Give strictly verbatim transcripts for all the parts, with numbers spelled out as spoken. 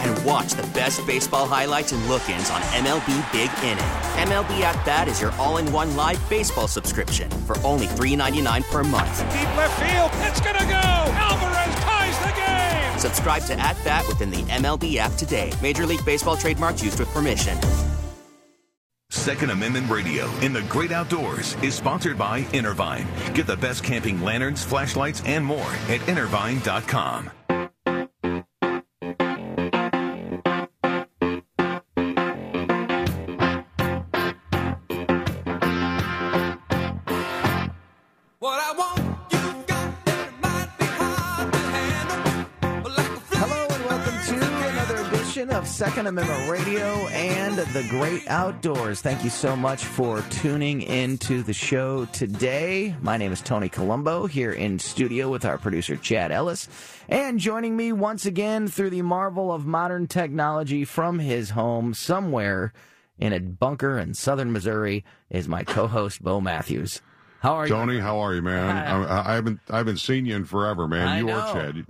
And watch the best baseball highlights and look-ins on M L B Big Inning. M L B at-bat is your all-in-one live baseball subscription for only three dollars and ninety-nine cents per month. Deep left field, it's gonna go! Alvarez ties the game! Subscribe to at-bat within the M L B app today. Major League Baseball trademarks used with permission. Second Amendment Radio in the Great Outdoors is sponsored by Intervine. Get the best camping lanterns, flashlights, and more at intervine dot com. Second Amendment Radio and the Great Outdoors. Thank you so much for tuning into the show today. My name is Tony Colombo, here in studio with our producer Chad Ellis, and joining me once again through the marvel of modern technology from his home somewhere in a bunker in southern Missouri is my co-host Bo Matthews. How are you, Tony? How are you, man? I, I haven't I haven't seen you in forever, man. I you know. Are Chad.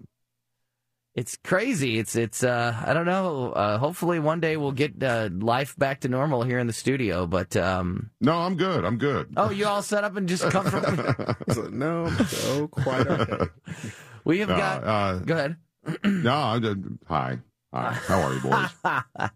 It's crazy. It's, it's, uh, I don't know. Uh, hopefully one day we'll get, uh, life back to normal here in the studio, but, um. No, I'm good. I'm good. Oh, you all set up and just come from. No, so quite okay. We have no, got, uh, go ahead. No, I'm just, hi. Hi. How are you,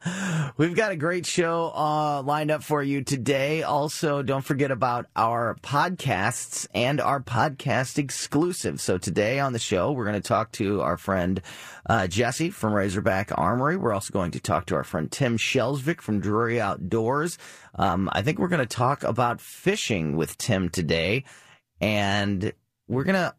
boys? We've got a great show, uh, lined up for you today. Also, don't forget about our podcasts and our podcast exclusive. So today on the show, we're going to talk to our friend, uh, Jesse from Razorback Armory. We're also going to talk to our friend Tim Shelswick from Drury Outdoors. Um, I think we're going to talk about fishing with Tim today, and we're going to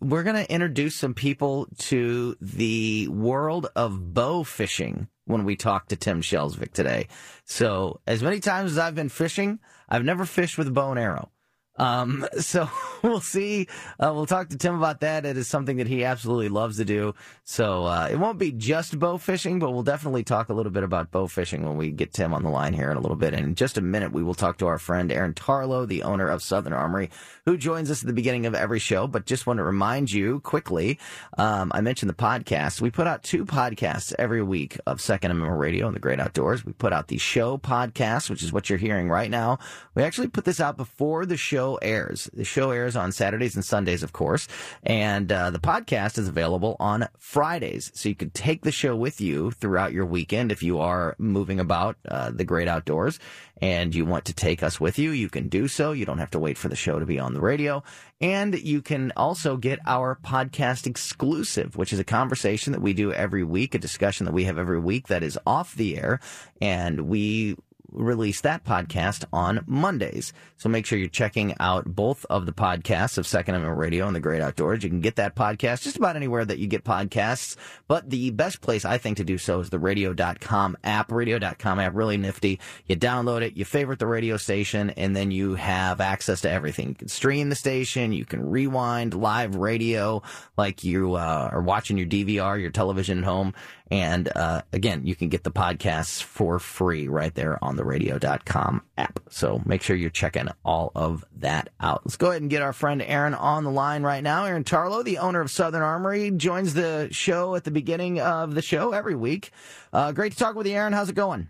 We're going to introduce some people to the world of bow fishing when we talk to Tim Shelswick today. So as many times as I've been fishing, I've never fished with a bow and arrow. Um, so we'll see. Uh, we'll talk to Tim about that. It is something that he absolutely loves to do. So uh, it won't be just bow fishing, but we'll definitely talk a little bit about bow fishing when we get Tim on the line here in a little bit. And in just a minute, we will talk to our friend Aaron Tarlow, the owner of Southern Armory, who joins us at the beginning of every show. But just want to remind you quickly, um, I mentioned the podcast. We put out two podcasts every week of Second Amendment Radio and the Great Outdoors. We put out the show podcast, which is what you're hearing right now. We actually put this out before the show airs. The show airs on Saturdays and Sundays, of course, and uh, the podcast is available on Fridays. So you could take the show with you throughout your weekend if you are moving about uh, the Great Outdoors and you want to take us with you. You can do so. You don't have to wait for the show to be on the radio. And you can also get our podcast exclusive, which is a conversation that we do every week, a discussion that we have every week that is off the air, and we release that podcast on Mondays. So make sure you're checking out both of the podcasts of Second Amendment Radio and the Great Outdoors. You can get that podcast just about anywhere that you get podcasts, but the best place I think to do so is the radio dot com app. radio dot com app, really nifty. You download it, you favorite the radio station, and then you have access to everything. You can stream the station, you can rewind live radio like you uh, are watching your D V R, your television at home. And, uh, again, you can get the podcasts for free right there on the radio dot com app. So make sure you're checking all of that out. Let's go ahead and get our friend Aaron on the line right now. Aaron Tarlow, the owner of Southern Armory, joins the show at the beginning of the show every week. Uh, great to talk with you, Aaron. How's it going?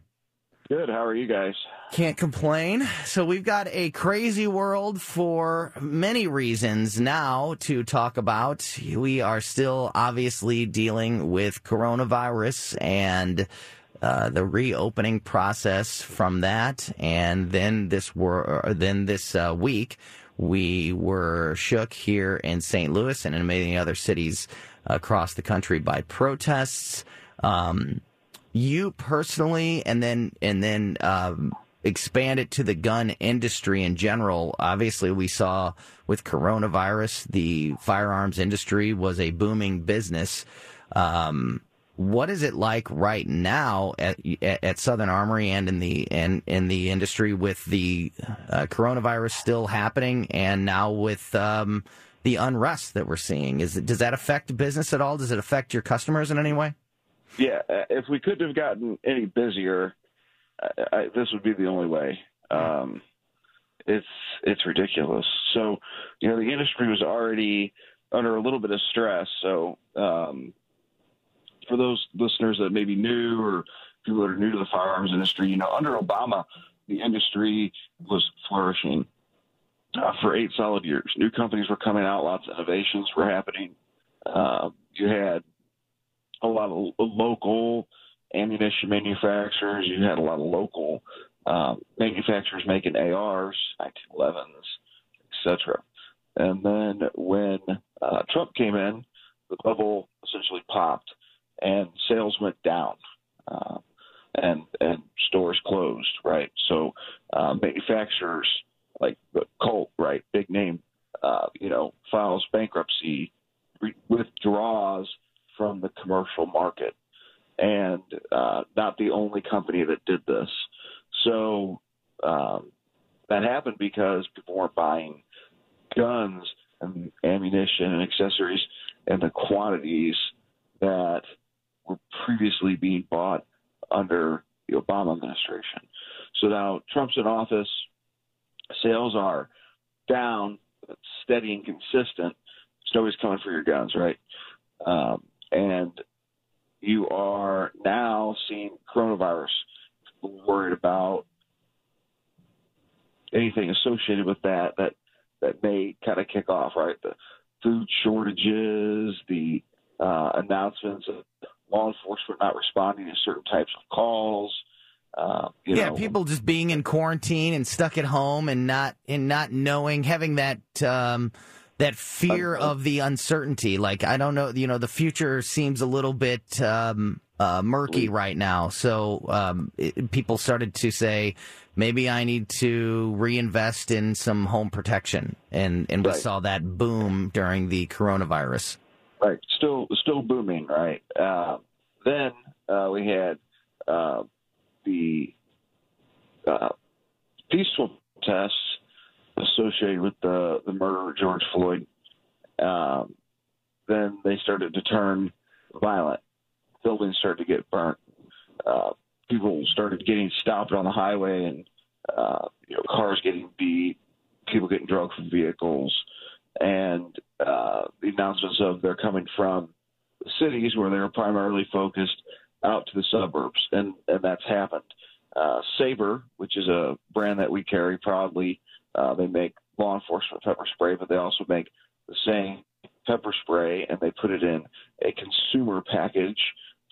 Good. How are you guys? Can't complain. So we've got a crazy world for many reasons now to talk about. We are still obviously dealing with coronavirus and uh, the reopening process from that. And then this wor- or then this uh, week, we were shook here in Saint Louis and in many other cities across the country by protests. Um, You personally, and then and then um, expand it to the gun industry in general. Obviously, we saw with coronavirus, the firearms industry was a booming business. Um, what is it like right now at, at Southern Armory and in the and in the industry with the uh, coronavirus still happening, and now with um, the unrest that we're seeing? Is it, does that affect business at all? Does it affect your customers in any way? Yeah, if we couldn't have gotten any busier, I, I, this would be the only way. Um, it's it's ridiculous. So, you know, the industry was already under a little bit of stress. So, um, for those listeners that may be new or people that are new to the firearms industry, you know, under Obama, the industry was flourishing uh, for eight solid years. New companies were coming out. Lots of innovations were happening. Uh, you had a lot of local ammunition manufacturers. You had a lot of local uh, manufacturers making A Rs, nineteen elevens, et cetera. And then when uh, Trump came in, the bubble essentially popped, and sales went down, uh, and and stores closed. Right, so uh, manufacturers like Colt, right, big name, uh, you know, files bankruptcy, re- withdraws from the commercial market, and uh, not the only company that did this. So um, that happened because people weren't buying guns and ammunition and accessories in the quantities that were previously being bought under the Obama administration. So now Trump's in office, sales are down, steady and consistent. It's always coming for your guns, right? Um, and you are now seeing coronavirus. People are worried about anything associated with that, that, that may kind of kick off, right? The food shortages, the uh, announcements of law enforcement not responding to certain types of calls. Uh, you yeah, know, people just being in quarantine and stuck at home and not and not knowing, having that um, that fear of the uncertainty. Like, I don't know, you know, the future seems a little bit um, uh, murky right now. So um, it, people started to say, maybe I need to reinvest in some home protection, and and right. We saw that boom during the coronavirus. Right, still, still booming. Right, uh, then uh, we had uh, the uh, peaceful protests associated with the the murder of George Floyd. Um, then they started to turn violent. Buildings started to get burnt. Uh, people started getting stopped on the highway, and uh, you know, cars getting beat. People getting drugged from vehicles. And uh, the announcements of they're coming from the cities where they're primarily focused out to the suburbs, and, and that's happened. Uh, Sabre, which is a brand that we carry proudly, uh, they make law enforcement pepper spray, but they also make the same pepper spray, and they put it in a consumer package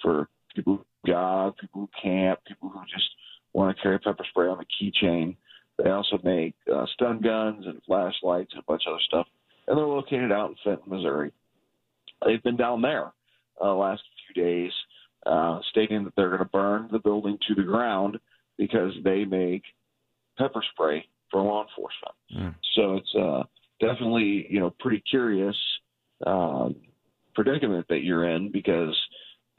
for people who jog, people who camp, people who just want to carry pepper spray on the keychain. They also make uh, stun guns and flashlights and a bunch of other stuff. And they're located out in Fenton, Missouri. They've been down there the uh, last few days, uh, stating that they're going to burn the building to the ground because they make pepper spray for law enforcement. Mm. So it's uh, definitely, you know, pretty curious um, predicament that you're in, because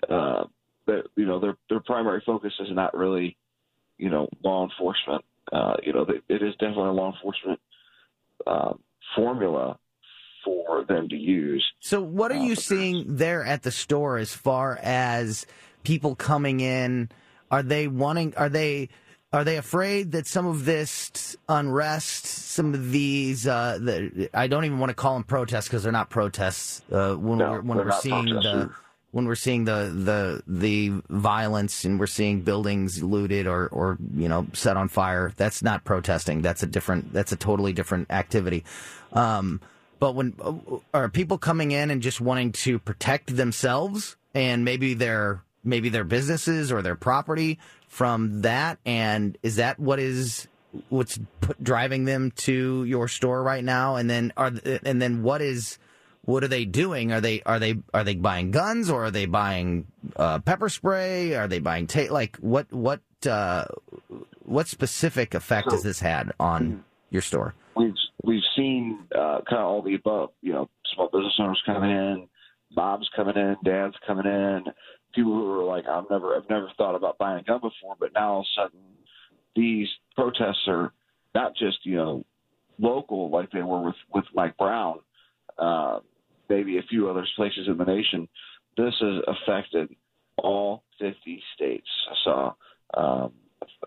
uh, that, you know, their their primary focus is not really, you know, law enforcement. Uh, you know, it is definitely a law enforcement uh, formula for them to use. So what are you uh, seeing there at the store as far as people coming in? Are they wanting, are they, are they afraid that some of this unrest, some of these, uh, the, I don't even want to call them protests because they're not protests. Uh, when no, we're, when we're seeing the, when we're seeing the, the, the violence and we're seeing buildings looted or, or, you know, set on fire, that's not protesting. That's a different, that's a totally different activity. Um, But when are people coming in and just wanting to protect themselves and maybe their maybe their businesses or their property from that? And is that what is what's put, driving them to your store right now? And then are and then what is what are they doing? Are they are they are they buying guns, or are they buying uh, pepper spray? Are they buying tape? Like what what uh, what specific effect so, has this had on your store? We've we've seen uh, kind of all the above. You know, small business owners coming in, Bob's coming in, Dad's coming in, people who are like, I've never I've never thought about buying a gun before, but now all of a sudden these protests are not just, you know, local like they were with, with Mike Brown, uh, maybe a few other places in the nation. This has affected all fifty states. I saw um,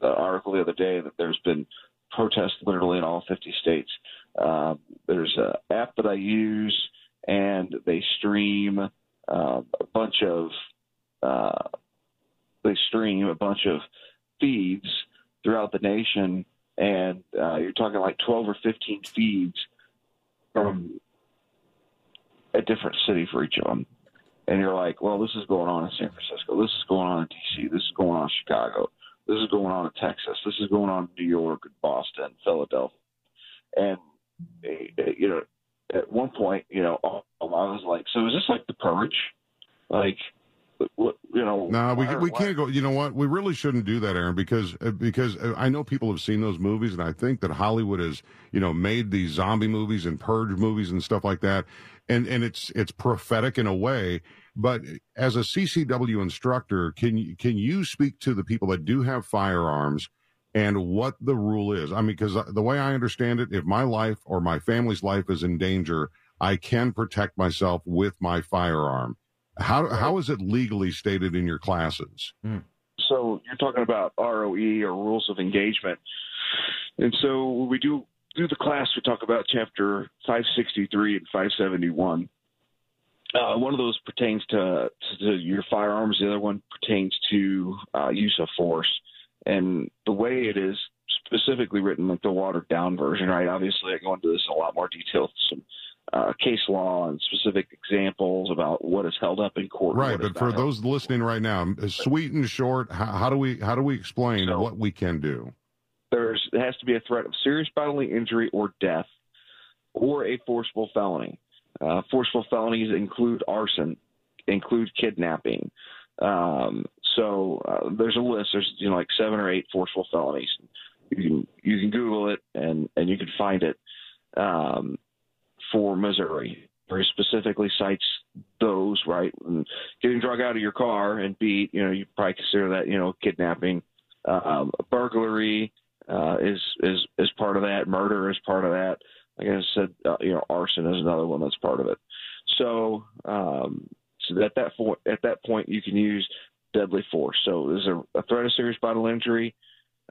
an article the other day that there's been protests literally in all fifty states. Uh, there's an app that I use, and they stream uh, a bunch of uh, they stream a bunch of feeds throughout the nation, and uh, you're talking like twelve or fifteen feeds from a different city for each of them. And you're like, well, this is going on in San Francisco. This is going on in D C. This is going on in Chicago. This is going on in Texas. This is going on in New York, Boston, Philadelphia. And, you know, at one point, you know, I was like, so is this like the purge? Like, what, you know. No, we, we can't go. You know what? We really shouldn't do that, Aaron, because because I know people have seen those movies, and I think that Hollywood has, you know, made these zombie movies and purge movies and stuff like that. And and it's it's prophetic in a way, but as a C C W instructor, can you, can you speak to the people that do have firearms and what the rule is? I mean, because the way I understand it, if my life or my family's life is in danger, I can protect myself with my firearm. How how is it legally stated in your classes? So you're talking about R O E or rules of engagement, and so when we do. Through the class, we talk about Chapter five sixty-three and five seventy-one. Uh, one of those pertains to, to your firearms. The other one pertains to uh, use of force. And the way it is specifically written, like the watered-down version, right? Obviously, I go into this in a lot more detail, some uh, case law and specific examples about what is held up in court. Right, but for those listening right now, sweet and short, how, how do we how do we explain so, what we can do? There's, it has to be a threat of serious bodily injury or death or a forcible felony. Uh, forcible felonies include arson, include kidnapping. Um, so uh, there's a list. There's, you know, like seven or eight forcible felonies. You can, you can Google it, and, and you can find it um, for Missouri. Very specifically cites those, right? And getting drug out of your car and beat, you know, you probably consider that, you know, kidnapping. Um, burglary. Uh, is is is part of that. Murder is part of that. Like I said, uh, you know, arson is another one that's part of it. So, um, so at that point, at that point, you can use deadly force. So, is there a threat of serious bodily injury?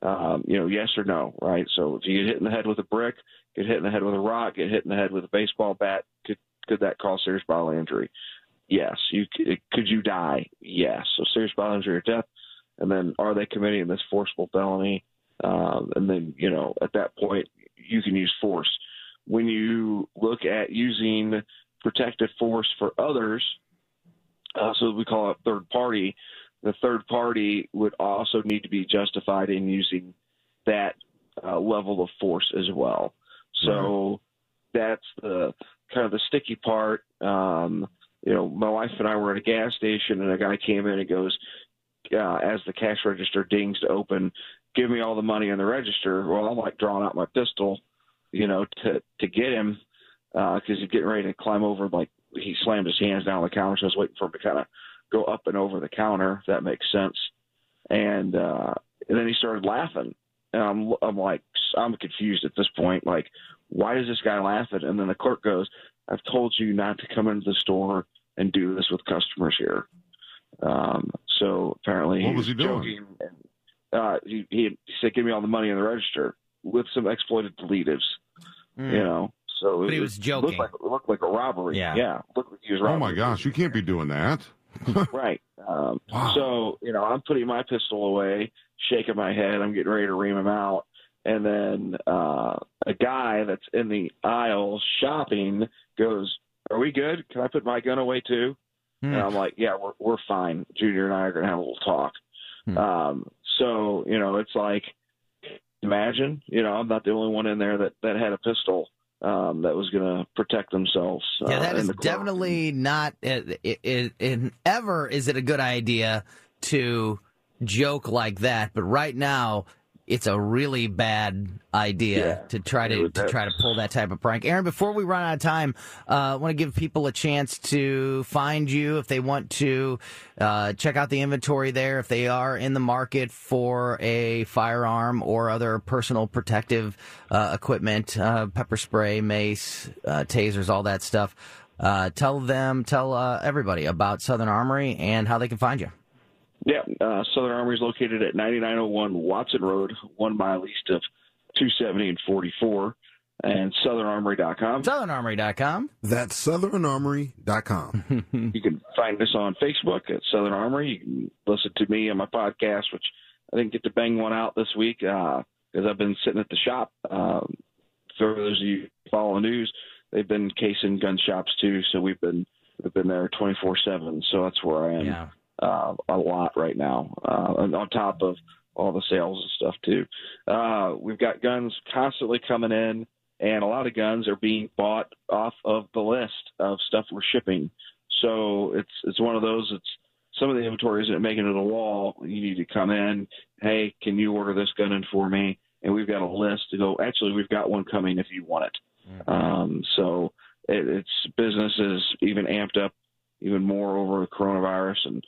Um, you know, yes or no, right? So, if you get hit in the head with a brick, get hit in the head with a rock, get hit in the head with a baseball bat, could could that cause serious bodily injury? Yes. You could you die? Yes. So, serious bodily injury or death. And then, are they committing this forcible felony? Um, and then, you know, at that point, you can use force. When you look at using protective force for others, uh, so we call it third party, the third party would also need to be justified in using that uh, level of force as well. So mm-hmm. that's the kind of the sticky part. Um, you know, my wife and I were at a gas station, and a guy came in and goes, uh, as the cash register dings to open, give me all the money on the register. Well, I'm like drawing out my pistol, you know, to, to get him because uh, he's getting ready to climb over. Like he slammed his hands down on the counter, so I was waiting for him to kind of go up and over the counter, if that makes sense. And uh, and then he started laughing, and I'm I'm like I'm confused at this point. Like, why is this guy laughing? And then the clerk goes, "I've told you not to come into the store and do this with customers here." Um, so apparently, what he was, was he joking. Doing? And, Uh, he, he said, "Give me all the money on the register," with some exploited deletives, mm. you know. So it, but he was joking. It looked, like, it looked like a robbery. Yeah, yeah. Looked like he was robbing. Oh my gosh, you can't be doing that, right? Um, wow. So you know, I'm putting my pistol away, shaking my head. I'm getting ready to ream him out, and then uh, a guy that's in the aisle shopping goes, "Are we good? Can I put my gun away too?" Mm. And I'm like, "Yeah, we're we're fine." Junior and I are going to have a little talk. Mm. Um, So, you know, it's like, imagine, you know, I'm not the only one in there that, that had a pistol um, that was going to protect themselves. Uh, yeah, that is definitely not, it, it, it, ever is it a good idea to joke like that. But right now, it's a really bad idea yeah, to try to, to try to pull that type of prank. Aaron, before we run out of time, I uh, want to give people a chance to find you if they want to uh, check out the inventory there, if they are in the market for a firearm or other personal protective uh, equipment, uh, pepper spray, mace, uh, tasers, all that stuff. Uh, tell them, tell uh, everybody about Southern Armory and how they can find you. Yeah, uh, Southern Armory is located at ninety-nine oh one Watson Road, one mile east of two seventy and forty-four, and Southern Armory dot com. Southern Armory dot com. That's Southern Armory dot com. You can find us on Facebook at Southern Armory. You can listen to me on my podcast, which I didn't get to bang one out this week because uh, I've been sitting at the shop. Um, for those of you who follow the news, they've been casing gun shops too, so we've been, we've been there twenty-four seven, so that's where I am. Yeah. Uh, a lot right now, uh, and on top of all the sales and stuff too. Uh, we've got guns constantly coming in, and a lot of guns are being bought off of the list of stuff we're shipping. So it's it's one of those. It's some of the inventory isn't making it to the wall. You need to come in. Hey, can you order this gun in for me? And we've got a list to go. Actually, we've got one coming if you want it. Um, so it, it's business is even amped up even more over the coronavirus, and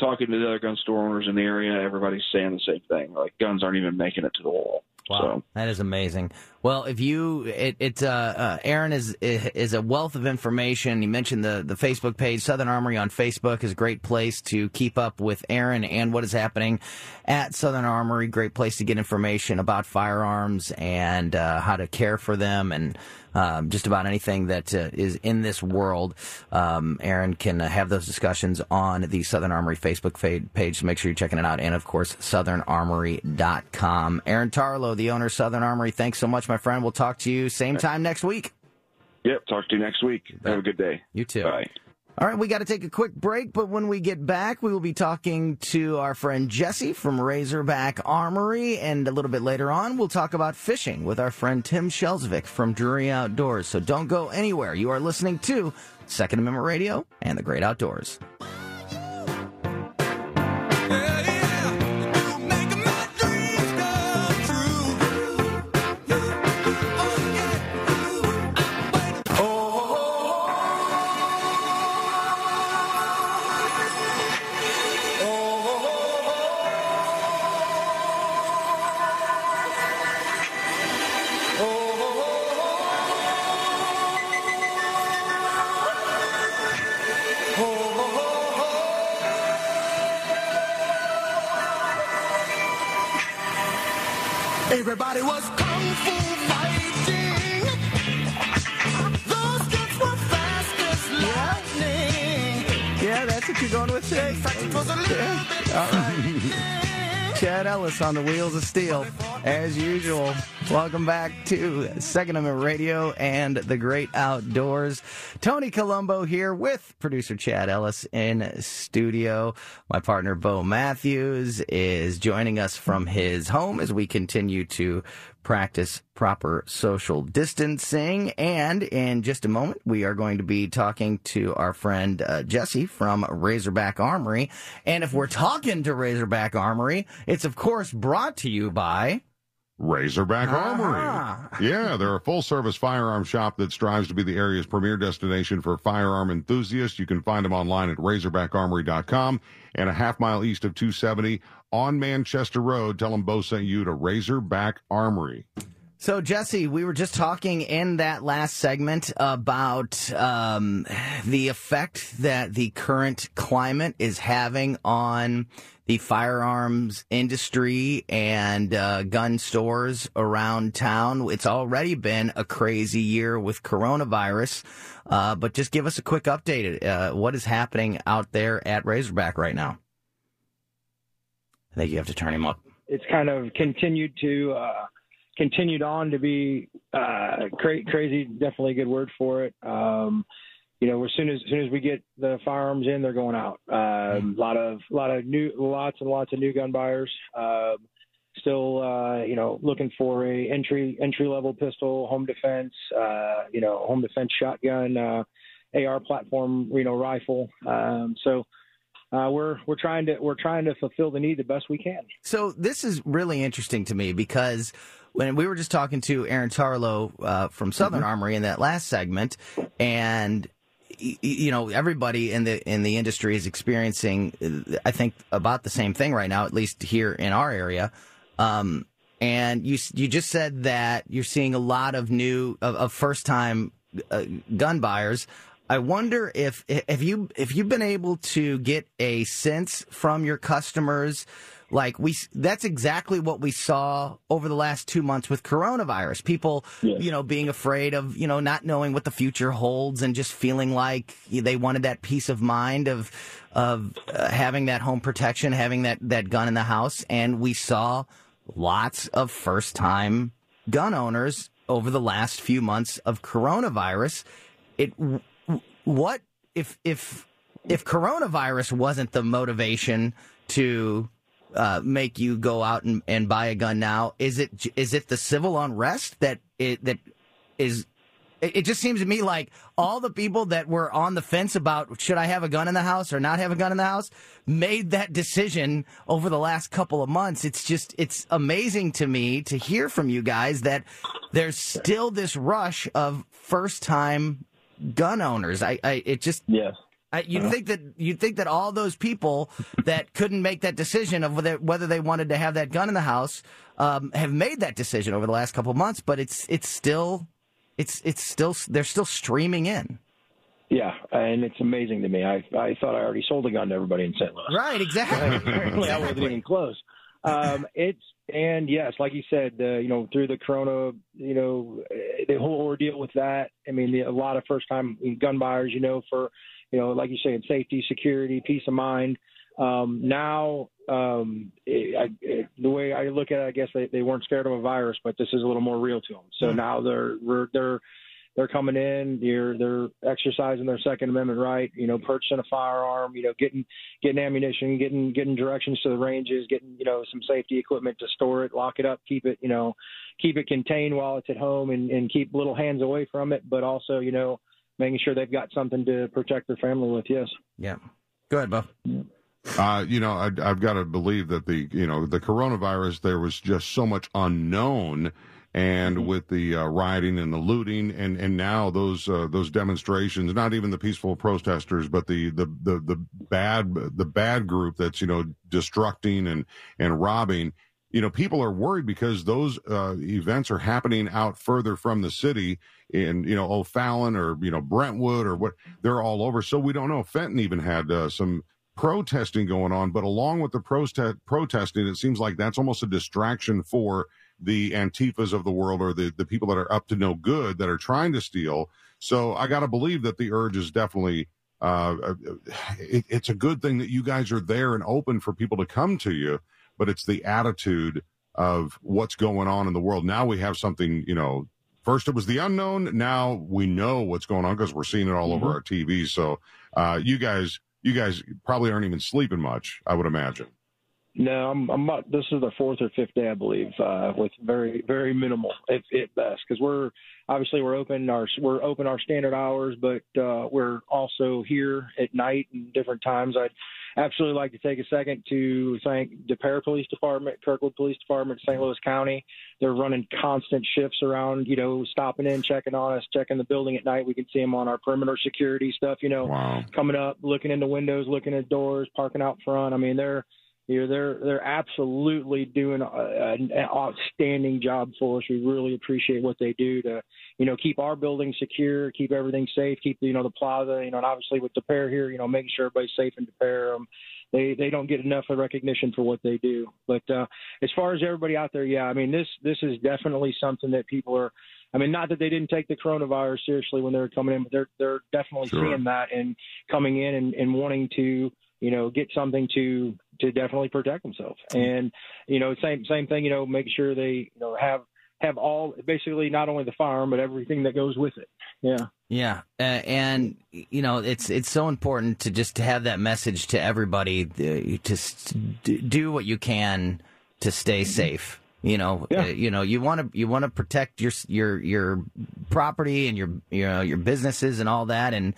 talking to the other gun store owners in the area, everybody's saying the same thing. Like, guns aren't even making it to the wall. Wow, so. That is amazing. Well, if you, it, it's, uh, uh, Aaron is is a wealth of information. You mentioned the, the Facebook page. Southern Armory on Facebook is a great place to keep up with Aaron and what is happening at Southern Armory. Great place to get information about firearms and uh, how to care for them and um, just about anything that uh, is in this world. Um, Aaron can uh, have those discussions on the Southern Armory Facebook page, so make sure you're checking it out. And, of course, Southern Armory dot com. Aaron Tarlow, the owner of Southern Armory, thanks so much, my friend. We'll talk to you same time next week. Yep, talk to you next week. Have a good day. You too. Bye. All right, we got to take a quick break, but when we get back, we will be talking to our friend Jesse from Razorback Armory, and a little bit later on, we'll talk about fishing with our friend Tim Shelswick from Drury Outdoors. So don't go anywhere. You are listening to Second Amendment Radio and the Great Outdoors. Everybody was kung fu fighting. Those kids were fast as lightning. Yeah, that's what you're going with today. Yeah. All right. Chad Ellis on the Wheels of Steel, as usual. Welcome back to Second Amendment Radio and the Great Outdoors. Tony Colombo here with producer Chad Ellis in studio. My partner, Bo Matthews, is joining us from his home as we continue to practice proper social distancing. And in just a moment, we are going to be talking to our friend uh, Jesse from Razorback Armory. And if we're talking to Razorback Armory, it's, of course, brought to you by... Razorback Armory. Uh-huh. Yeah, they're a full-service firearm shop that strives to be the area's premier destination for firearm enthusiasts. You can find them online at Razorback Armory dot com and a half mile east of two seventy on Manchester Road. Tell them Bo sent you to Razorback Armory. So, Jesse, we were just talking in that last segment about um, the effect that the current climate is having on the firearms industry and uh, gun stores around town. It's already been a crazy year with coronavirus, uh, but just give us a quick update. Uh, what is happening out there at Razorback right now? I think you have to turn him up. It's kind of continued to... Uh... continued on to be uh, cra- crazy, definitely a good word for it. Um, you know, as soon as, as soon as we get the firearms in, they're going out. A uh, mm-hmm. lot of lot of new, lots and lots of new gun buyers. Uh, still, uh, you know, looking for a entry entry level pistol, home defense, uh, you know, home defense shotgun, uh, A R platform, you know, rifle. Um, so Uh, we're we're trying to we're trying to fulfill the need the best we can. So this is really interesting to me because when we were just talking to Aaron Tarlow uh, from Southern mm-hmm. Armory in that last segment, and you know everybody in the in the industry is experiencing, I think, about the same thing right now, at least here in our area. Um, and you you just said that you're seeing a lot of new of, of first time uh, gun buyers. I wonder if if you if you've been able to get a sense from your customers, like we that's exactly what we saw over the last two months with coronavirus. People, yeah. you know, being afraid of, you know, not knowing what the future holds and just feeling like they wanted that peace of mind of of uh, having that home protection, having that, that gun in the house. And we saw lots of first time gun owners over the last few months of coronavirus. It What if if if coronavirus wasn't the motivation to uh, make you go out and, and buy a gun now? Is it is it the civil unrest that it, that is? It, it just seems to me like all the people that were on the fence about should I have a gun in the house or not have a gun in the house made that decision over the last couple of months. It's just it's amazing to me to hear from you guys that there's still this rush of first time gun owners. I, I it just yes. I, you'd uh-huh. think that you'd think that all those people that couldn't make that decision of whether, whether they wanted to have that gun in the house um, have made that decision over the last couple of months. But it's it's still it's it's still they're still streaming in. Yeah, and it's amazing to me. I I thought I already sold a gun to everybody in Saint Louis. Right, exactly. Apparently, I wasn't even close. Um, it's and yes, like you said, uh, you know, through the corona, you know, the whole ordeal with that. I mean, the, a lot of first-time gun buyers, you know, for, you know, like you said, safety, security, peace of mind. Um, now, um, it, I, it, the way I look at it, I guess they, they weren't scared of a virus, but this is a little more real to them. So mm-hmm. now they're they're they're coming in, they're they're exercising their Second Amendment right, you know, purchasing a firearm, you know, getting getting ammunition, getting getting directions to the ranges, getting, you know, some safety equipment to store it, lock it up, keep it, you know, keep it contained while it's at home, and, and keep little hands away from it, but also, you know, making sure they've got something to protect their family with. Yes. Yeah. Go ahead, Bo. Yeah. Uh, you know, I, I've got to believe that the you know the coronavirus, there was just so much unknown. And with the uh, rioting and the looting, and, and now those uh, those demonstrations, not even the peaceful protesters, but the, the, the, the bad the bad group that's you know destructing and, and robbing, you know people are worried because those uh, events are happening out further from the city in you know O'Fallon or you know Brentwood or what, they're all over. So we don't know. Fenton even had uh, some protesting going on, but along with the protest protesting, it seems like that's almost a distraction for the Antifas of the world, or the, the people that are up to no good that are trying to steal. So I got to believe that the urge is definitely, uh, it, it's a good thing that you guys are there and open for people to come to you, but it's the attitude of what's going on in the world. Now we have something, you know, first it was the unknown. Now we know what's going on because we're seeing it all mm-hmm. over our T V. So uh, you guys, you guys probably aren't even sleeping much, I would imagine. No, I'm. I'm not, this is the fourth or fifth day, I believe, uh, with very, very minimal, if at best, because we're obviously we're open our we're open our standard hours, but uh, we're also here at night and different times. I'd absolutely like to take a second to thank Des Peres Police Department, Kirkwood Police Department, Saint Louis County. They're running constant shifts around, you know, stopping in, checking on us, checking the building at night. We can see them on our perimeter security stuff, you know, wow. coming up, looking into windows, looking at doors, parking out front. I mean, they're. You know, they're they're absolutely doing a, a, an outstanding job for us. We really appreciate what they do to, you know, keep our building secure, keep everything safe, keep you know the plaza, you know, and obviously with Des Peres here, you know, making sure everybody's safe in Des Peres. Um, they they don't get enough recognition for what they do. But uh, as far as everybody out there, yeah, I mean this this is definitely something that people are. I mean, not that they didn't take the coronavirus seriously when they were coming in, but they're they're definitely sure. seeing that and coming in and, and wanting to. You know, get something to to definitely protect themselves, and you know, same same thing. You know, make sure they you know have have all basically not only the firearm but everything that goes with it. Yeah, yeah, uh, and you know, it's it's so important to just to have that message to everybody to, to do what you can to stay safe. You know, yeah. uh, you know, you want to you want to protect your your your property and your you know your businesses and all that, and.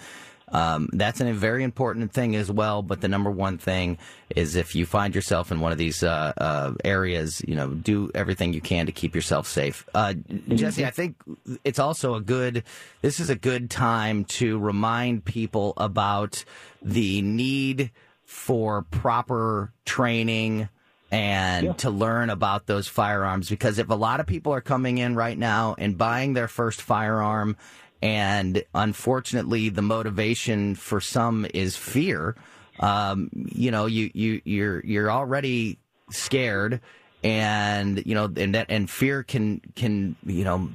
Um, that's a very important thing as well. But the number one thing is if you find yourself in one of these uh, uh, areas, you know, do everything you can to keep yourself safe. Uh, Jesse, I think it's also a good, this is a good time to remind people about the need for proper training and yeah. to learn about those firearms. Because if a lot of people are coming in right now and buying their first firearm, and unfortunately, the motivation for some is fear. Um, you know, you you you're you're already scared, and you know, and that and fear can can you know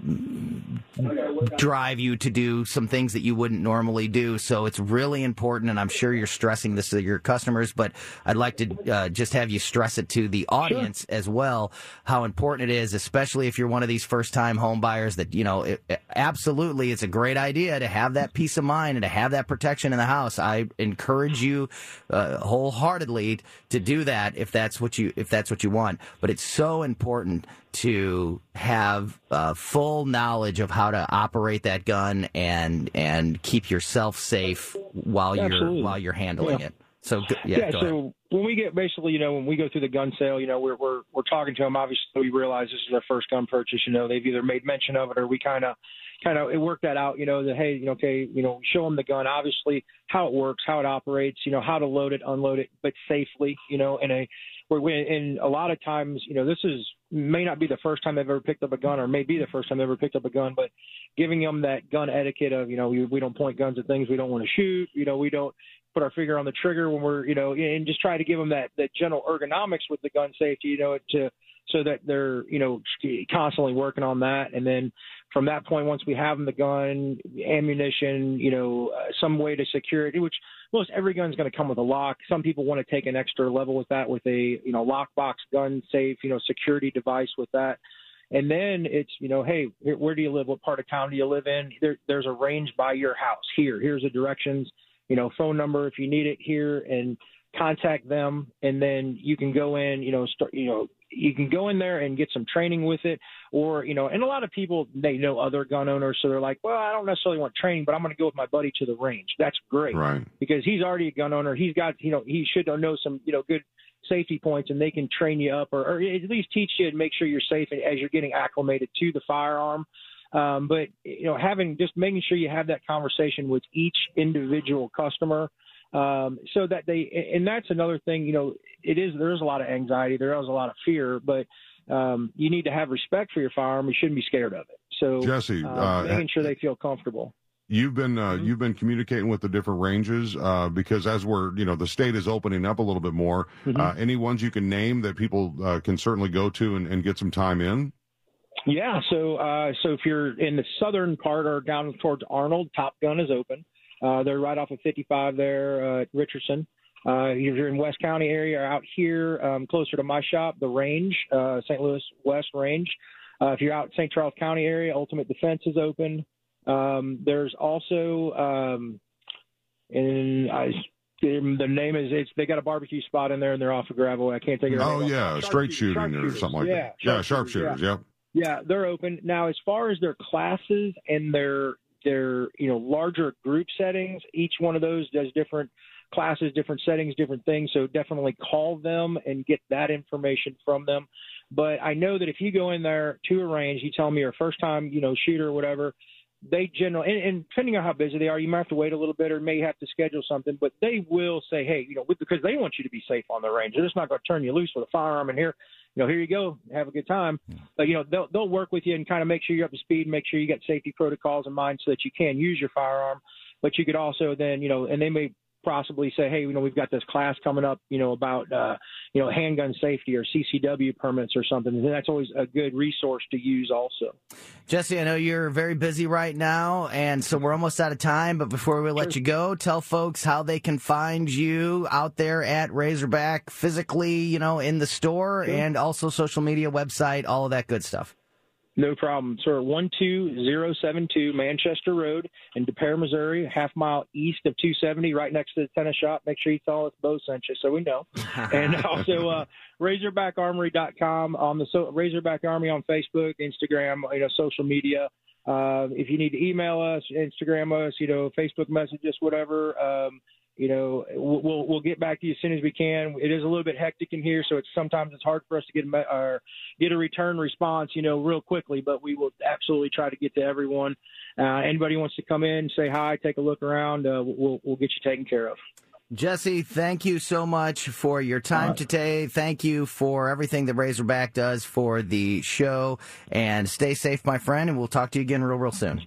drive you to do some things that you wouldn't normally do. So it's really important, and I'm sure you're stressing this to your customers, but I'd like to uh, just have you stress it to the audience sure. as well, how important it is, especially if you're one of these first-time home buyers, that, you know, it, it, absolutely it's a great idea to have that peace of mind and to have that protection in the house. I encourage you uh, wholeheartedly to do that if that's what you if that's what you want. But it's so important to have uh, full knowledge of how to operate that gun and and keep yourself safe while Absolutely. you're while you're handling yeah. it. So yeah, yeah go so ahead. When we get basically, you know, when we go through the gun sale, you know, we're we're we're talking to them. Obviously, we realize this is their first gun purchase. You know, they've either made mention of it or we kind of kind of work that out. You know, that hey, you know, okay, you know, show them the gun. Obviously, how it works, how it operates. You know, how to load it, unload it, but safely. You know, in a And a lot of times, you know, this is may not be the first time they've ever picked up a gun, or may be the first time they've ever picked up a gun, but giving them that gun etiquette of, you know, we, we don't point guns at things we don't want to shoot, you know, we don't put our finger on the trigger when we're, you know, and just try to give them that, that general ergonomics with the gun safety, you know, to so that they're, you know, constantly working on that. And then from that point, once we have them the gun, ammunition, you know, uh, some way to secure it, which most every gun's going to come with a lock. Some people want to take an extra level with that, with a, you know, lockbox gun safe, you know, security device with that. And then it's, you know, hey, where do you live? What part of town do you live in? There, there's a range by your house here. Here's the directions, you know, phone number if you need it here, and contact them. And then you can go in, you know, start, you know, you can go in there and get some training with it, or, you know, and a lot of people, they know other gun owners. So they're like, well, I don't necessarily want training, but I'm going to go with my buddy to the range. That's great, right? Because he's already a gun owner. He's got, you know, he should know some, you know, good safety points, and they can train you up, or, or at least teach you and make sure you're safe as you're getting acclimated to the firearm. Um, but, you know, having just making sure you have that conversation with each individual customer. Um, so that they, and that's another thing, you know, it is, there's a lot of anxiety, there is a lot of fear, but, um, you need to have respect for your firearm. You shouldn't be scared of it. So, Jesse, uh, uh, making sure they feel comfortable. You've been, uh, mm-hmm. you've been communicating with the different ranges, uh, because as we're, you know, the state is opening up a little bit more, mm-hmm. uh, any ones you can name that people, uh, can certainly go to and, and get some time in. Yeah. So, uh, so if you're in the southern part or down towards Arnold, Top Gun is open. Uh, they're right off of fifty-five there, uh, at Richardson. Uh, if you're in West County area or out here, um, closer to my shop, the range, uh, Saint Louis West range. Uh, if you're out Saint Charles County area, Ultimate Defense is open. Um, there's also, um, and I, the name is, it's, they got a barbecue spot in there and they're off of Gravel. I can't think of it. Oh, yeah, straight shooting or something like that. Yeah, Sharpshooters, yeah. Yeah, they're open. Now, as far as their classes and their, They're, you know, larger group settings. Each one of those does different classes, different settings, different things. So definitely call them and get that information from them. But I know that if you go in there to a range, you tell me you're a first time, you know, shooter or whatever, they generally, and, and depending on how busy they are, you might have to wait a little bit or may have to schedule something, but they will say, hey, you know, because they want you to be safe on the range. They're just not going to turn you loose with a firearm in here. You know, here you go, have a good time. But, you know, they'll, they'll work with you and kind of make sure you're up to speed, make sure you got safety protocols in mind so that you can use your firearm. But you could also then, you know, and they may possibly say, hey, you know, we've got this class coming up, you know, about, uh, you know, handgun safety or C C W permits or something. And that's always a good resource to use also. Jesse, I know you're very busy right now, and so we're almost out of time. But before we let sure. you go, tell folks how they can find you out there at Razorback physically, you know, in the store sure. and also social media, website, all of that good stuff. No problem, sir. one two zero seven two Manchester Road in Des Peres, Missouri, half mile east of two seventy, right next to the tennis shop. Make sure you tell us Bo sent you so we know. And also uh, Razorback Armory dot com, on the so- Razorback Army on Facebook, Instagram, you know, social media. Um, if you need to email us, Instagram us, you know, Facebook message us, whatever, um, you know, we'll we'll get back to you as soon as we can. It is a little bit hectic in here, so it's sometimes it's hard for us to get our get a return response, you know, real quickly. But we will absolutely try to get to everyone. Uh, anybody wants to come in, say hi, take a look around. Uh, we'll we'll get you taken care of. Jesse, thank you so much for your time right. today. Thank you for everything that Razorback does for the show. And stay safe, my friend, and we'll talk to you again real, real soon.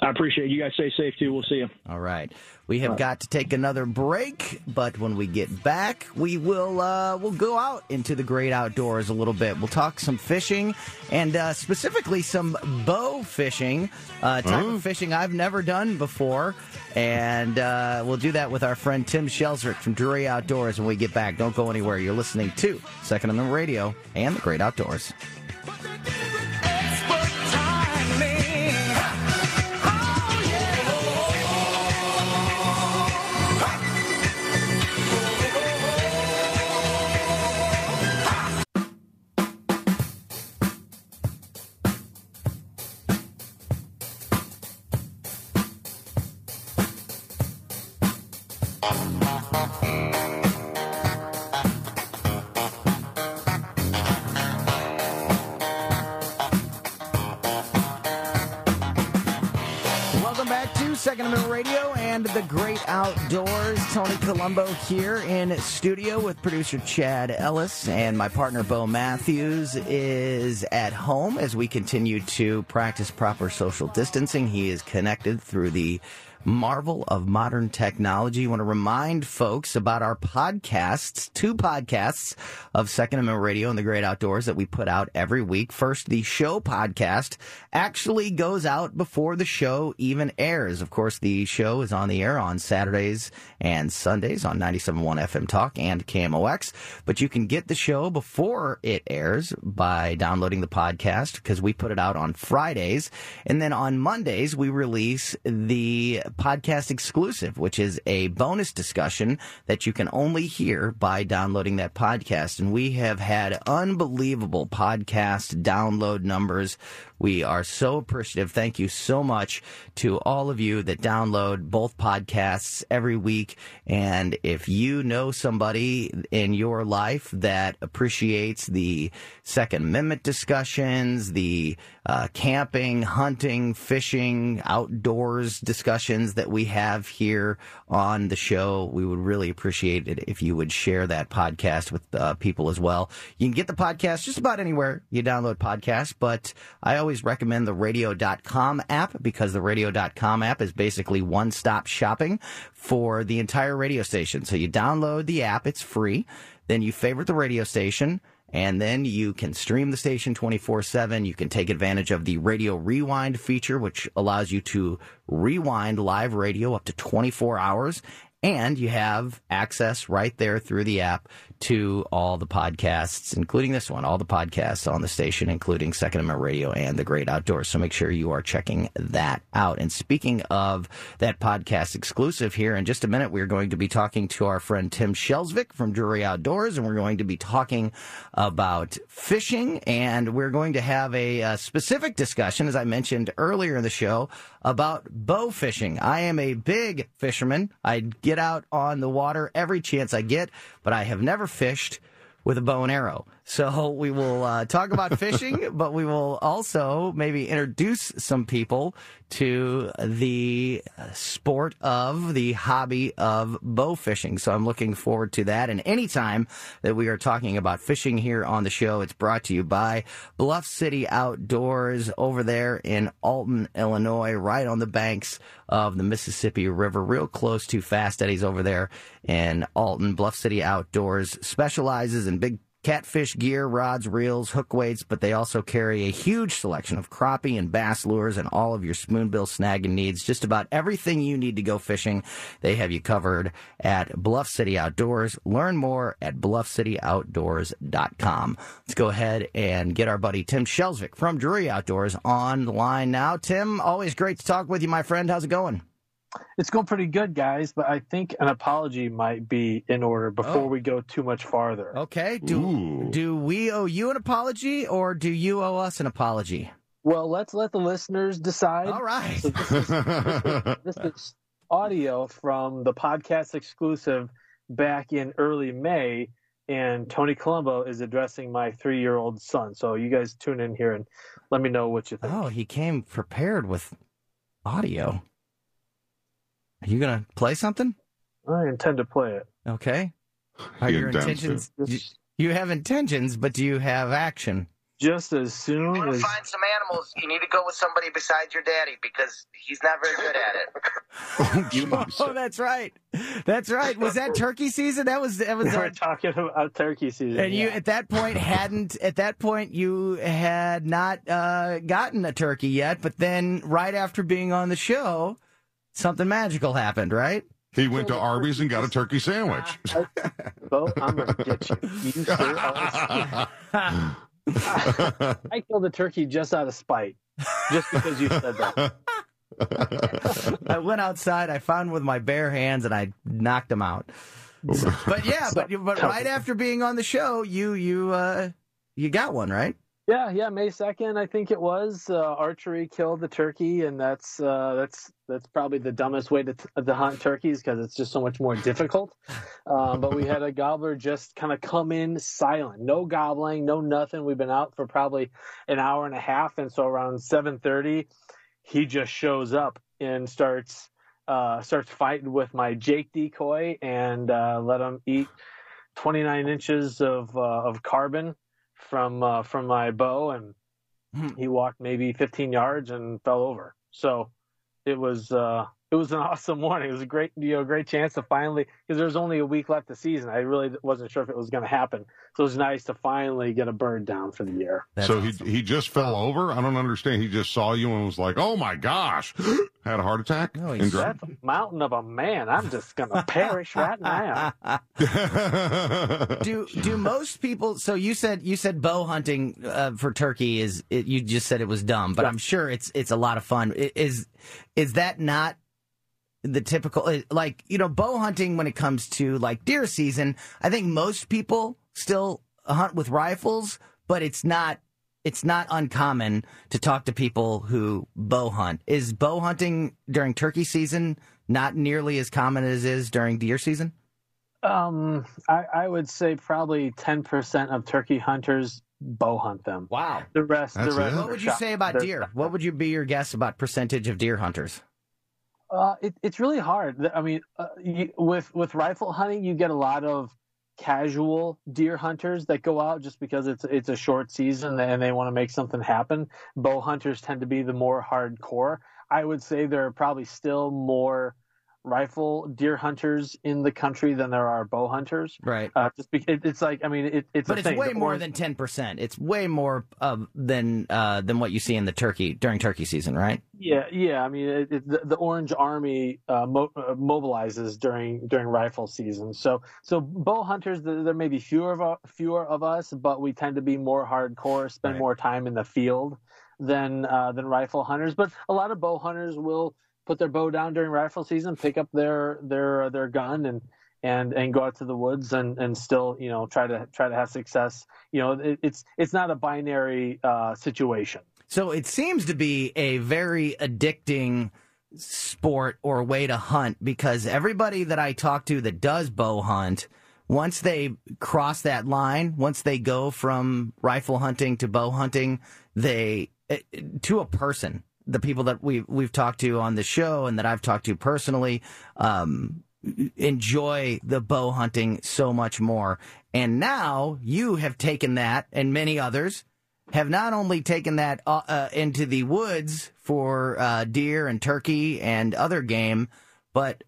I appreciate it. You guys stay safe, too. We'll see you. All right. We have right. got to take another break, but when we get back, we will uh, we'll go out into the great outdoors a little bit. We'll talk some fishing, and uh, specifically some bow fishing, uh, type mm. of fishing I've never done before. And uh, we'll do that with our friend Tim Shelswick from Drury Outdoors when we get back. Don't go anywhere. You're listening to Second Amendment Radio and the Great Outdoors. Second Amendment Radio and the Great Outdoors. Tony Colombo here in studio with producer Chad Ellis, and my partner Bo Matthews is at home as we continue to practice proper social distancing. He is connected through the marvel of modern technology. I want to remind folks about our podcasts, two podcasts of Second Amendment Radio and the Great Outdoors that we put out every week. First, the show podcast actually goes out before the show even airs. Of course, the show is on the air on Saturdays and Sundays on ninety-seven point one F M Talk and K M O X, but you can get the show before it airs by downloading the podcast because we put it out on Fridays, and then on Mondays we release the podcast exclusive, which is a bonus discussion that you can only hear by downloading that podcast. And we have had unbelievable podcast download numbers. We are so appreciative. Thank you so much to all of you that download both podcasts every week. And if you know somebody in your life that appreciates the Second Amendment discussions, the uh, camping, hunting, fishing, outdoors discussions that we have here on the show, we would really appreciate it if you would share that podcast with uh, people as well. You can get the podcast just about anywhere you download podcasts, but I always always recommend the radio dot com app, because the radio dot com app is basically one-stop shopping for the entire radio station. So you download the app, it's free, then you favorite the radio station, and then you can stream the station twenty-four seven. You can take advantage of the radio rewind feature, which allows you to rewind live radio up to twenty-four hours. And you have access right there through the app to all the podcasts, including this one, all the podcasts on the station, including Second Amendment Radio and the Great Outdoors. So make sure you are checking that out. And speaking of that podcast exclusive, here in just a minute, we're going to be talking to our friend Tim Shelswick from Drury Outdoors, and we're going to be talking about fishing. And we're going to have a, a specific discussion, as I mentioned earlier in the show, about bow fishing. I am a big fisherman. I get out on the water every chance I get, but I have never fished with a bow and arrow. So we will uh, talk about fishing, but we will also maybe introduce some people to the sport of the hobby of bow fishing. So I'm looking forward to that. And anytime that we are talking about fishing here on the show, it's brought to you by Bluff City Outdoors over there in Alton, Illinois, right on the banks of the Mississippi River, real close to Fast Eddie's over there in Alton. Bluff City Outdoors specializes in big catfish gear, rods, reels, hook weights, but they also carry a huge selection of crappie and bass lures and all of your spoonbill snagging needs. Just about everything you need to go fishing, they have you covered at Bluff City Outdoors. Learn more at Bluff City Outdoors dot com. Let's go ahead and get our buddy Tim Shelswick from Drury Outdoors on the line now. Tim, always great to talk with you, my friend. How's it going? It's going pretty good, guys, but I think an apology might be in order before oh. we go too much farther. Okay. Do Ooh. do we owe you an apology, or do you owe us an apology? Well, let's let the listeners decide. All right. So this, is, this, is, this is audio from the podcast exclusive back in early May, and Tony Colombo is addressing my three-year-old son. So you guys tune in here and let me know what you think. Oh, he came prepared with audio. Are you going to play something? I intend to play it. Okay. Are your intentions? You, you have intentions, but do you have action? Just as soon as... If you want to find some animals, you need to go with somebody besides your daddy because he's not very good at it. oh, oh, that's right. That's right. Was that turkey season? That was... That was we were uh, talking about turkey season. And yeah. you, at that point, hadn't... At that point, you had not uh, gotten a turkey yet, but then right after being on the show, something magical happened, right? He went to Arby's and got a turkey sandwich. Bo, I'm going to get you. You sir. I, I killed a turkey just out of spite, just because you said that. I went outside, I found him with my bare hands, and I knocked him out. So, but yeah, but but right after being on the show, you you uh, you got one, right? Yeah, yeah, May second, I think it was. Uh, archery killed the turkey, and that's uh, that's that's probably the dumbest way to, t- to hunt turkeys because it's just so much more difficult. Um, but we had a gobbler just kind of come in silent, no gobbling, no nothing. We've been out for probably an hour and a half, and so around seven thirty, he just shows up and starts uh, starts fighting with my Jake decoy and uh, let him eat twenty-nine inches of uh, of carbon from uh, from my bow, and he walked maybe fifteen yards and fell over. So it was uh, it was an awesome morning. It was a great you know great chance to finally, because there was only a week left the season. I really wasn't sure if it was going to happen. So it was nice to finally get a bird down for the year. That's so awesome. he he just fell over. I don't understand. He just saw you and was like, "Oh my gosh!" Had a heart attack. No, he's that's a mountain of a man. I'm just gonna perish right now. do do most people? So you said you said bow hunting uh, for turkey is it, you just said it was dumb, but yeah. I'm sure it's it's a lot of fun. Is is that not the typical, like, you know, bow hunting when it comes to like deer season? I think most people still hunt with rifles, but it's not. It's not uncommon to talk to people who bow hunt. Is bow hunting during turkey season not nearly as common as it is during deer season? Um, I, I would say probably ten percent of turkey hunters bow hunt them. Wow. The rest, That's the rest. What would you shot, say about deer? What would you be your guess about percentage of deer hunters? Uh, it, it's really hard. I mean, uh, you, with with rifle hunting, you get a lot of casual deer hunters that go out just because it's it's a short season and they want to make something happen. Bow hunters tend to be the more hardcore. I would say there are probably still more rifle deer hunters in the country than there are bow hunters. Right. Uh, just because it, it's like I mean it, it's but a it's thing. way more than ten percent. It's way more uh, than uh, than what you see in the turkey during turkey season, right? Yeah, yeah. I mean it, it, the, the Orange Army uh, mo- mobilizes during during rifle season. So so bow hunters there, there may be fewer of a, fewer of us, but we tend to be more hardcore, spend right. more time in the field than uh, than rifle hunters. But a lot of bow hunters will put their bow down during rifle season, pick up their their their gun, and and and go out to the woods and and still you know try to try to have success. You know, it, it's it's not a binary uh, situation. So it seems to be a very addicting sport or way to hunt because everybody that I talk to that does bow hunt, once they cross that line, once they go from rifle hunting to bow hunting, they to a person. The people that we've, we've talked to on the show and that I've talked to personally um, enjoy the bow hunting so much more. And now you have taken that, and many others have not only taken that uh, into the woods for uh, deer and turkey and other game, but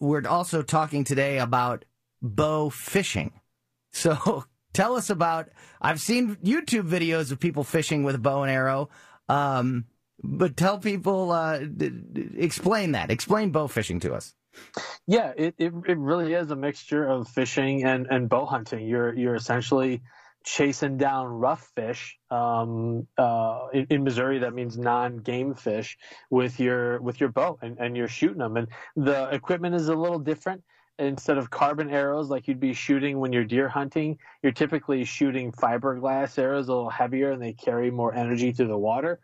we're also talking today about bow fishing. So tell us about, I've seen YouTube videos of people fishing with a bow and arrow. Um But tell people, uh, d- d- explain that. Explain bow fishing to us. Yeah, it, it, it really is a mixture of fishing and, and bow hunting. You're you're essentially chasing down rough fish. Um, uh, in, in Missouri, that means non-game fish with your with your bow, and, and you're shooting them. And the equipment is a little different. Instead of carbon arrows like you'd be shooting when you're deer hunting, you're typically shooting fiberglass arrows, a little heavier, and they carry more energy through the water.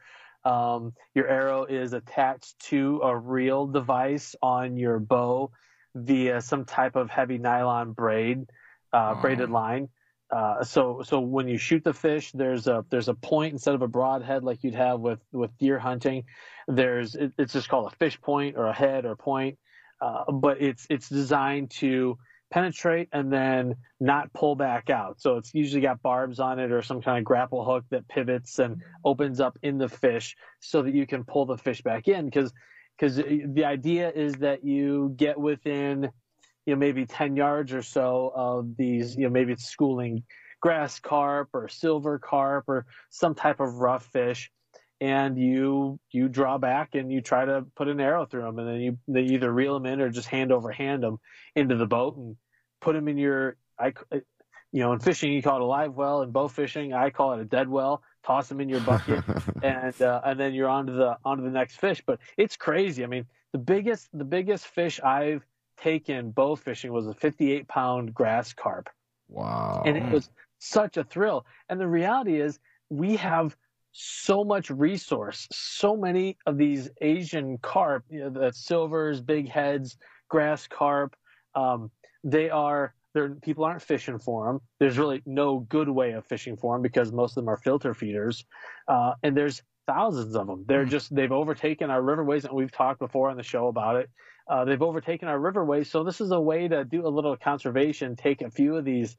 Um, your arrow is attached to a reel device on your bow via some type of heavy nylon braid, uh, oh. braided line. Uh, so, so when you shoot the fish, there's a, there's a point instead of a broadhead like you'd have with, with deer hunting. There's, it, it's just called a fish point or a head or point. Uh, but it's, it's designed to penetrate and then not pull back out. So it's usually got barbs on it or some kind of grapple hook that pivots and opens up in the fish so that you can pull the fish back in. Cause, cause the idea is that you get within, you know, maybe ten yards or so of these, you know, maybe it's schooling grass carp or silver carp or some type of rough fish. And you, you draw back and you try to put an arrow through them. And then you, they either reel them in or just hand over hand them into the boat and put them in your, I, you know, in fishing, you call it a live well, and bow fishing, I call it a dead well. Toss them in your bucket and, uh, and then you're onto the, onto the next fish. But it's crazy. I mean, the biggest, the biggest fish I've taken bow fishing was a fifty-eight pound grass carp. Wow. And it was such a thrill. And the reality is we have so much resource, so many of these Asian carp, you know, the silvers, big heads, grass carp. Um, they are, they're, people aren't fishing for them. There's really no good way of fishing for them because most of them are filter feeders. Uh, and there's thousands of them. They're just, they've overtaken our riverways, and we've talked before on the show about it. Uh, they've overtaken our riverways, so this is a way to do a little conservation, take a few of these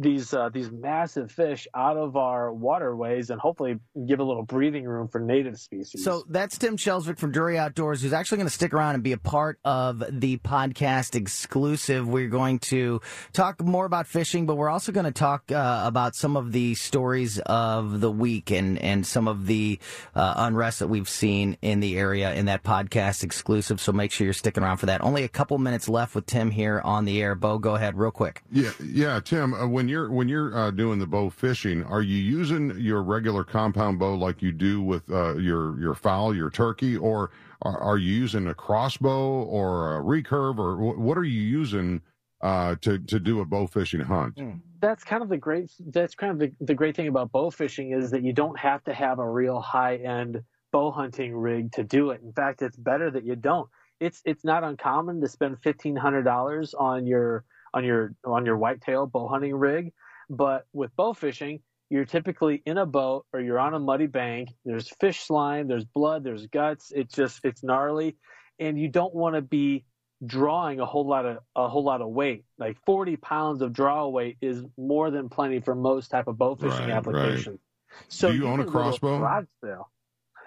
these uh, these massive fish out of our waterways and hopefully give a little breathing room for native species. So that's Tim Shelswick from Drury Outdoors, who's actually going to stick around and be a part of the podcast exclusive. We're going to talk more about fishing, but we're also going to talk uh, about some of the stories of the week and, and some of the uh, unrest that we've seen in the area in that podcast exclusive. So make sure you're sticking around for that. Only a couple minutes left with Tim here on the air. Bo, go ahead real quick. Yeah, yeah, Tim, uh, when When you're when you're uh, doing the bow fishing, are you using your regular compound bow like you do with uh, your your fowl, your turkey, or are, are you using a crossbow or a recurve, or w- what are you using uh, to to do a bow fishing hunt? That's kind of the great that's kind of the, the great thing about bow fishing is that you don't have to have a real high end bow hunting rig to do it. In fact, it's better that you don't. It's it's not uncommon to spend fifteen hundred dollars on your on your on your whitetail bow hunting rig, but with bow fishing, you're typically in a boat or you're on a muddy bank. There's fish slime, there's blood, there's guts. It's just it's gnarly, and you don't want to be drawing a whole lot of a whole lot of weight. Like forty pounds of draw weight is more than plenty for most type of bow fishing right, applications. Right. So do you, you own a crossbow?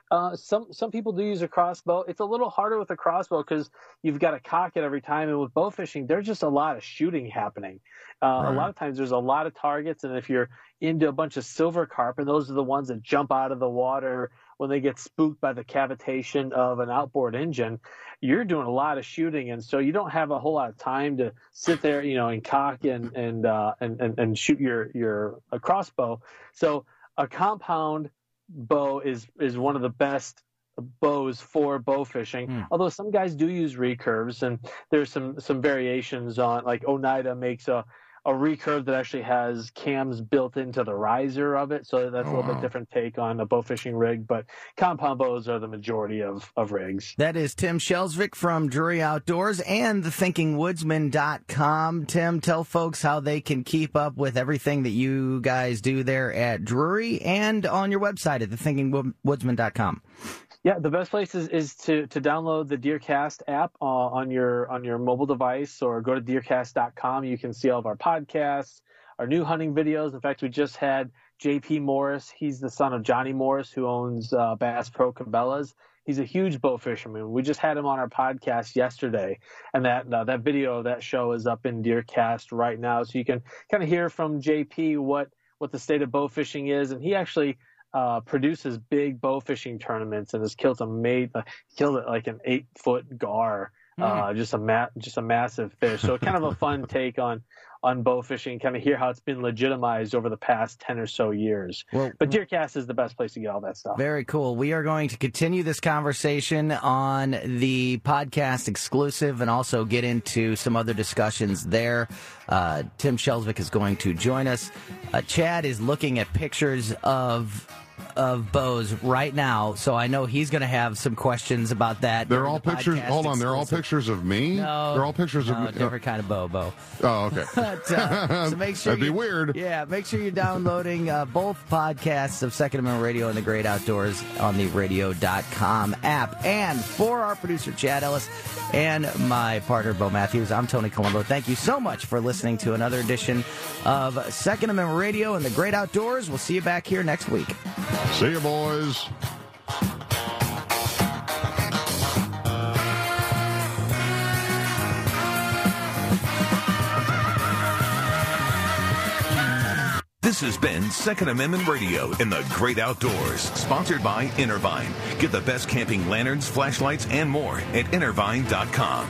Uh, some some people do use a crossbow. It's a little harder with a crossbow because you've got to cock it every time. And with bow fishing, there's just a lot of shooting happening. Uh, right. A lot of times there's a lot of targets. And if you're into a bunch of silver carp, and those are the ones that jump out of the water when they get spooked by the cavitation of an outboard engine, you're doing a lot of shooting. And so you don't have a whole lot of time to sit there, you know, and cock and and uh, and, and, and shoot your, your a crossbow. So a compound bow is is one of the best bows for bow fishing. Mm. Although some guys do use recurves, and there's some some variations on, like Oneida makes a a recurve that actually has cams built into the riser of it, so that's oh, a little wow. bit different take on a bow fishing rig, but compound bows are the majority of, of rigs. That is Tim Shelswick from Drury Outdoors and the thinking woodsman dot com. Tim, tell folks how they can keep up with everything that you guys do there at Drury and on your website at the thinking woodsman dot com. Yeah, the best place is, is to, to download the DeerCast app uh, on your on your mobile device, or go to deer cast dot com. You can see all of our podcasts, our new hunting videos. In fact, we just had J P Morris. He's the son of Johnny Morris, who owns uh, Bass Pro Cabela's. He's a huge bow fisherman. We just had him on our podcast yesterday, and that uh, that video of that show is up in DeerCast right now. So you can kind of hear from J P what, what the state of bow fishing is, and he actually – Uh, produces big bow fishing tournaments and has killed a mate, uh, killed it like an eight foot gar, uh, mm. just a ma- just a massive fish. So kind of a fun take on on bow fishing. Kind of hear how it's been legitimized over the past ten or so years. Well, but DeerCast is the best place to get all that stuff. Very cool. We are going to continue this conversation on the podcast exclusive and also get into some other discussions there. Uh, Tim Shelswick is going to join us. Uh, Chad is looking at pictures of of Bo's right now, so I know he's going to have some questions about that. They're all the pictures. Hold on, exclusive. They're all pictures of me. No, they're all pictures no, of me. Different kind of Bo. Bo. Oh, okay. but, uh, so make sure that'd be weird. Yeah, make sure you're downloading uh, both podcasts of Second Amendment Radio and the Great Outdoors on the radio dot com app. And for our producer Chad Ellis and my partner Bo Matthews, I'm Tony Colombo. Thank you so much for listening to another edition of Second Amendment Radio and the Great Outdoors. We'll see you back here next week. See you, boys. This has been Second Amendment Radio in the Great Outdoors, sponsored by Intervine. Get the best camping lanterns, flashlights, and more at intervine dot com.